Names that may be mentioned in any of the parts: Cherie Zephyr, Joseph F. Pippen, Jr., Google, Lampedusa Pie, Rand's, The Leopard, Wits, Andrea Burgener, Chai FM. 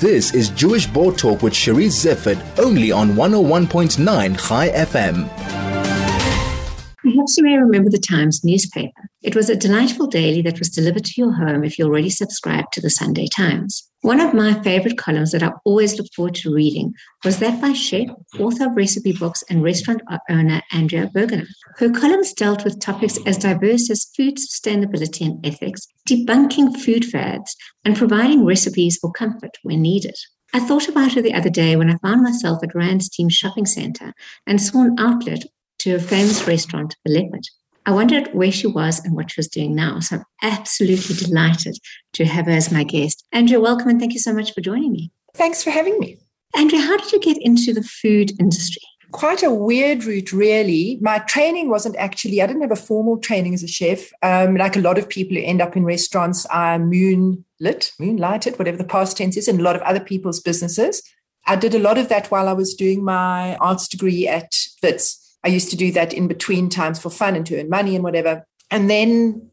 This is Jewish Board Talk with Cherie Zephyr, only on 101.9 Chai FM. Perhaps you may remember the Times newspaper. It was a delightful daily that was delivered to your home if you already subscribed to the Sunday Times. One of my favorite columns that I always look forward to reading was that by chef, author of recipe books, and restaurant owner Andrea Burgener. Her columns dealt with topics as diverse as food sustainability and ethics, debunking food fads, and providing recipes for comfort when needed. I thought about her the other day when I found myself at Rand's Team Shopping Centre and saw an outlet to a famous restaurant, The Leopard. I wondered where she was and what she was doing now. So I'm absolutely delighted to have her as my guest. Andrea, welcome and thank you so much for joining me. Thanks for having me. Andrea, how did you get into the food industry? Quite a weird route, really. My training wasn't actually, I didn't have a formal training as a chef. Like a lot of people who end up in restaurants, I moonlighted, whatever the past tense is, in a lot of other people's businesses. I did a lot of that while I was doing my arts degree at Wits. I used to do that in between times for fun and to earn money and whatever. And then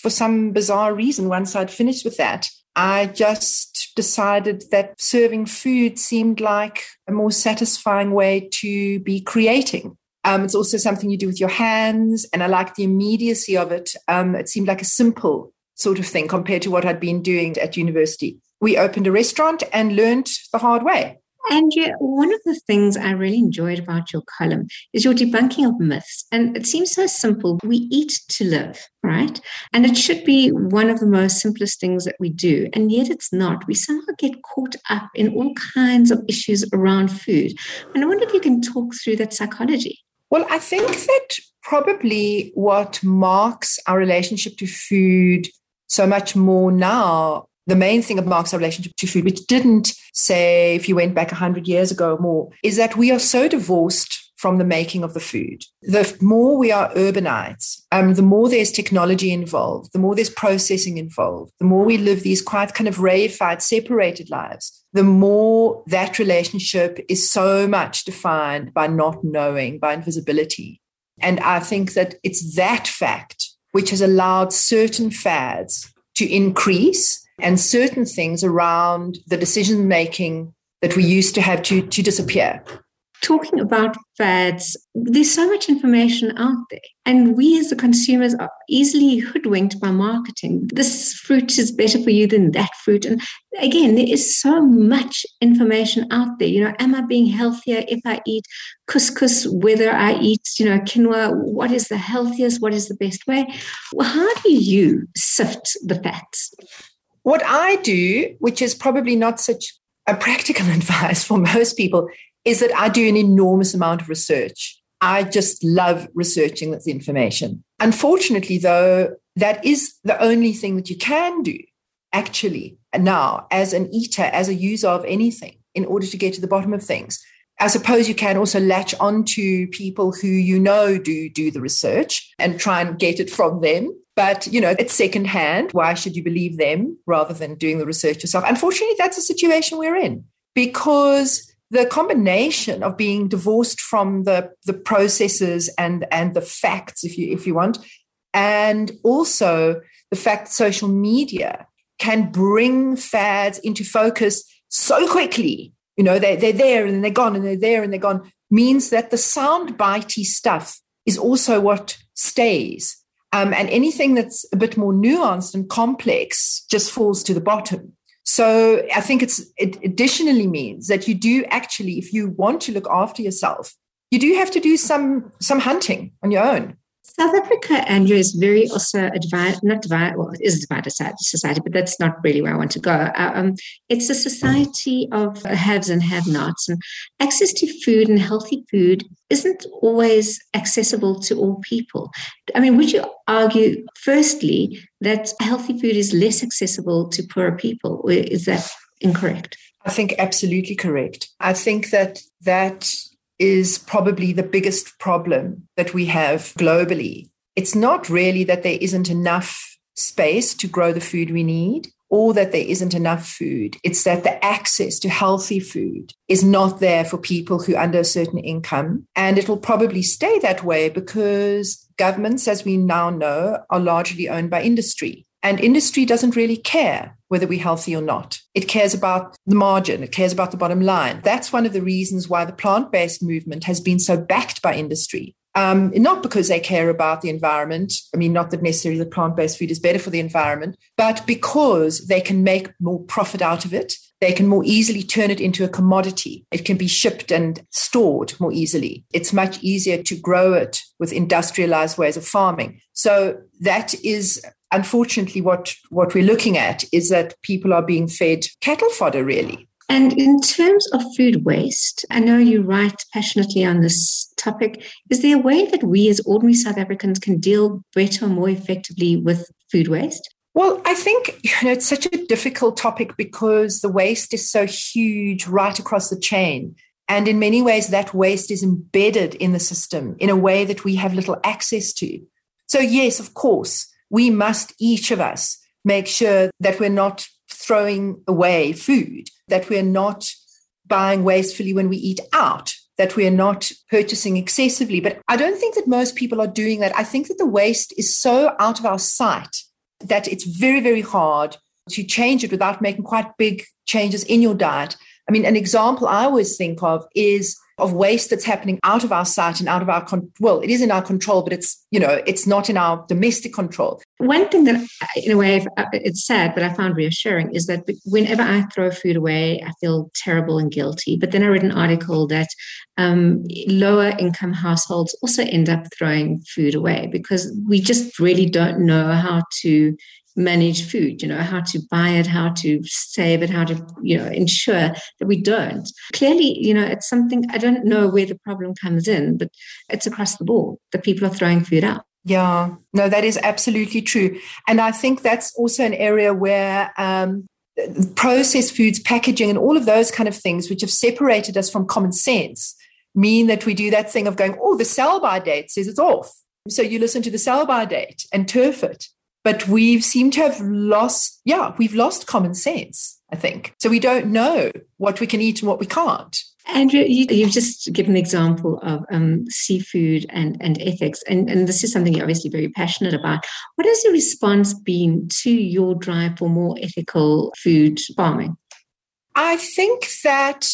for some bizarre reason, once I'd finished with that, I just decided that serving food seemed like a more satisfying way to be creating. It's also something you do with your hands, and I liked the immediacy of it. It seemed like a simple sort of thing compared to what I'd been doing at university. We opened a restaurant and learned the hard way. Andrea, one of the things I really enjoyed about your column is your debunking of myths. And it seems so simple. We eat to live, right? And it should be one of the most simplest things that we do. And yet it's not. We somehow get caught up in all kinds of issues around food. And I wonder if you can talk through that psychology. Well, I think that probably what marks our relationship to food so much more now, the main thing that marks our relationship to food, which didn't, say, if you went back 100 years ago or more, is that we are so divorced from the making of the food. The more we are urbanites, the more there's technology involved, the more there's processing involved, the more we live these quite kind of reified, separated lives, the more that relationship is so much defined by not knowing, by invisibility. And I think that it's that fact which has allowed certain fads to increase, and certain things around the decision-making that we used to have to disappear. Talking about fads, there's so much information out there. And we as the consumers are easily hoodwinked by marketing. This fruit is better for you than that fruit. And again, there is so much information out there. You know, am I being healthier if I eat couscous, whether I eat, you know, quinoa? What is the healthiest? What is the best way? Well, how do you sift the facts? What I do, which is probably not such a practical advice for most people, is that I do an enormous amount of research. I just love researching this information. Unfortunately, though, that is the only thing that you can do, actually, now, as an eater, as a user of anything, in order to get to the bottom of things. I suppose you can also latch onto people who you know do the research and try and get it from them. But, you know, it's secondhand. Why should you believe them rather than doing the research yourself? Unfortunately, that's the situation we're in, because the combination of being divorced from the processes and the facts, if you want, and also the fact that social media can bring fads into focus so quickly, you know, they're there and then they're gone and they're there and they're gone, means that the soundbitey stuff is also what stays. And anything that's a bit more nuanced and complex just falls to the bottom. So I think it additionally means that you do actually, if you want to look after yourself, you do have to do some hunting on your own. South Africa, Andrea, is very also a divided society, but that's not really where I want to go. It's a society of haves and have-nots, and access to food and healthy food isn't always accessible to all people. I mean, would you argue, firstly, that healthy food is less accessible to poorer people, or is that incorrect? I think absolutely correct. I think that is probably the biggest problem that we have globally. It's not really that there isn't enough space to grow the food we need or that there isn't enough food. It's that the access to healthy food is not there for people who are under a certain income. And it will probably stay that way because governments, as we now know, are largely owned by industry. And industry doesn't really care whether we're healthy or not. It cares about the margin. It cares about the bottom line. That's one of the reasons why the plant-based movement has been so backed by industry. Not because they care about the environment. I mean, not that necessarily the plant-based food is better for the environment, but because they can make more profit out of it. They can more easily turn it into a commodity. It can be shipped and stored more easily. It's much easier to grow it with industrialized ways of farming. So that is, unfortunately, what we're looking at is that people are being fed cattle fodder, really. And in terms of food waste, I know you write passionately on this topic. Is there a way that we as ordinary South Africans can deal better, more effectively with food waste? Well, I think, it's such a difficult topic because the waste is so huge right across the chain. And in many ways, that waste is embedded in the system in a way that we have little access to. So yes, of course, we must, each of us, make sure that we're not throwing away food, that we're not buying wastefully when we eat out, that we are not purchasing excessively. But I don't think that most people are doing that. I think that the waste is so out of our sight that it's very, very hard to change it without making quite big changes in your diet. I mean, an example I always think of is of waste that's happening out of our sight and out of our well, it is in our control, but it's, it's not in our domestic control. One thing that, in a way, it's sad, but I found reassuring is that whenever I throw food away, I feel terrible and guilty. But then I read an article that lower income households also end up throwing food away because we just really don't know how to manage food, how to buy it, how to save it, how to, ensure that we don't. Clearly, it's something, I don't know where the problem comes in, but it's across the board that people are throwing food out. Yeah, no, that is absolutely true. And I think that's also an area where processed foods, packaging, and all of those kind of things, which have separated us from common sense, mean that we do that thing of going, the sell-by date says it's off. So you listen to the sell-by date and turf it. But we seem to have lost common sense, I think. So we don't know what we can eat and what we can't. Andrea, you've just given an example of seafood and ethics, and this is something you're obviously very passionate about. What has your response been to your drive for more ethical food farming? I think that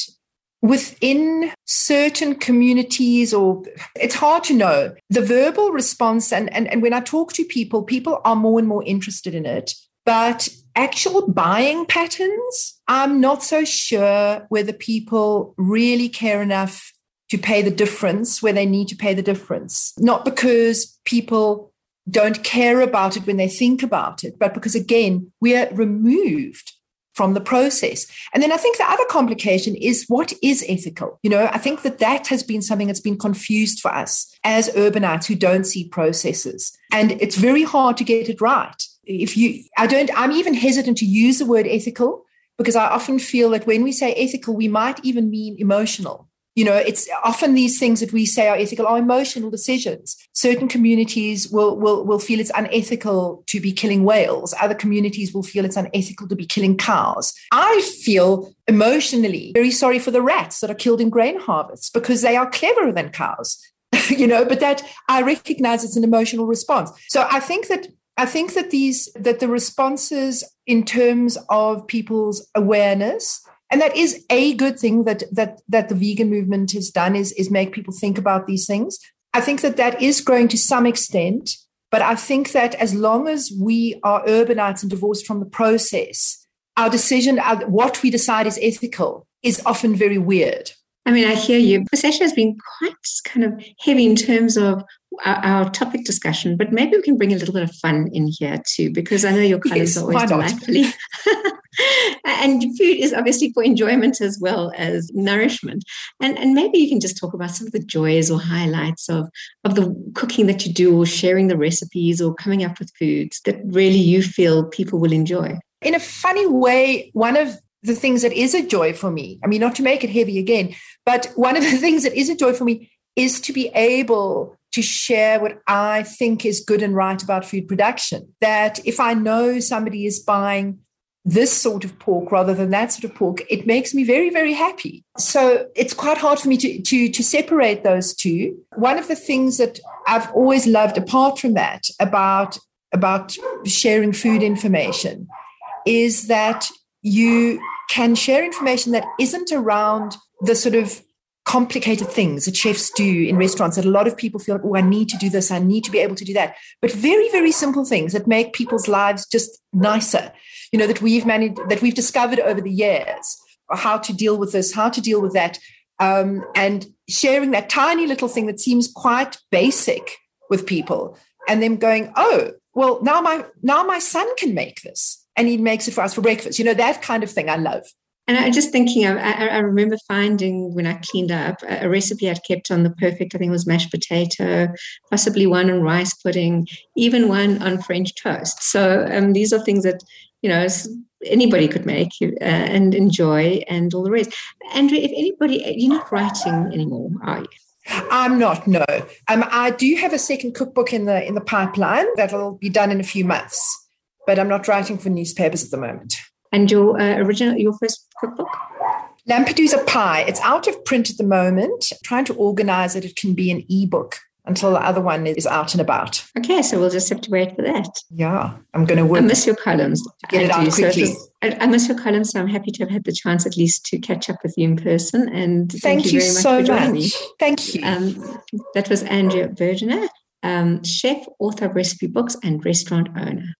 within certain communities, or it's hard to know, the verbal response and when I talk to people are more and more interested in it, but actual buying patterns, I'm not so sure whether people really care enough to pay the difference where they need to pay the difference. Not because people don't care about it when they think about it, but because, again, we're removed from the process. And then I think the other complication is what is ethical? I think that has been something that's been confused for us as urbanites who don't see processes. And it's very hard to get it right. I'm even hesitant to use the word ethical because I often feel that when we say ethical, we might even mean emotional. It's often these things that we say are ethical are emotional decisions. Certain communities will feel it's unethical to be killing whales. Other communities will feel it's unethical to be killing cows. I feel emotionally very sorry for the rats that are killed in grain harvests because they are cleverer than cows, but that I recognize it's an emotional response. So I think that the responses in terms of people's awareness. And that is a good thing that the vegan movement has done is make people think about these things. I think that is growing to some extent, but I think that as long as we are urbanites and divorced from the process, our decision, what we decide is ethical, is often very weird. I mean, I hear you. The session has been quite kind of heavy in terms of our topic discussion, but maybe we can bring a little bit of fun in here too, because I know your colors are always delightfully. And food is obviously for enjoyment as well as nourishment. And maybe you can just talk about some of the joys or highlights of the cooking that you do, or sharing the recipes, or coming up with foods that really you feel people will enjoy. In a funny way, one of the things that is a joy for me, I mean, not to make it heavy again, but one of the things that is a joy for me is to be able to share what I think is good and right about food production. That if I know somebody is buying this sort of pork rather than that sort of pork, it makes me very, very happy. So it's quite hard for me to separate those two. One of the things that I've always loved, apart from that, about about sharing food information is that you can share information that isn't around the sort of complicated things that chefs do in restaurants that a lot of people feel, oh, I need to do this, I need to be able to do that. But very, very simple things that make people's lives just nicer, you know, that we've managed, that we've discovered over the years, how to deal with this, how to deal with that, and sharing that tiny little thing that seems quite basic with people and them going, oh, well, now my son can make this and he makes it for us for breakfast. You know, that kind of thing I love. And I just thinking, I remember finding when I cleaned up a recipe I'd kept on the perfect, I think it was mashed potato, possibly one on rice pudding, even one on French toast. So these are things that, you know, anybody could make and enjoy and all the rest. Andrea, if anybody, you're not writing anymore, are you? I'm not, no. I do have a second cookbook in the pipeline that'll be done in a few months, but I'm not writing for newspapers at the moment. And your first cookbook? Lampedusa Pie. It's out of print at the moment. I'm trying to organize it. It can be an ebook until the other one is out and about. Okay, so we'll just have to wait for that. Yeah, I'm going to work. I miss your columns. Get it out quickly. I miss your columns, so I'm happy to have had the chance at least to catch up with you in person. And thank you very much for joining me. Thank you. That was Andrea Burgener, chef, author of recipe books and restaurant owner.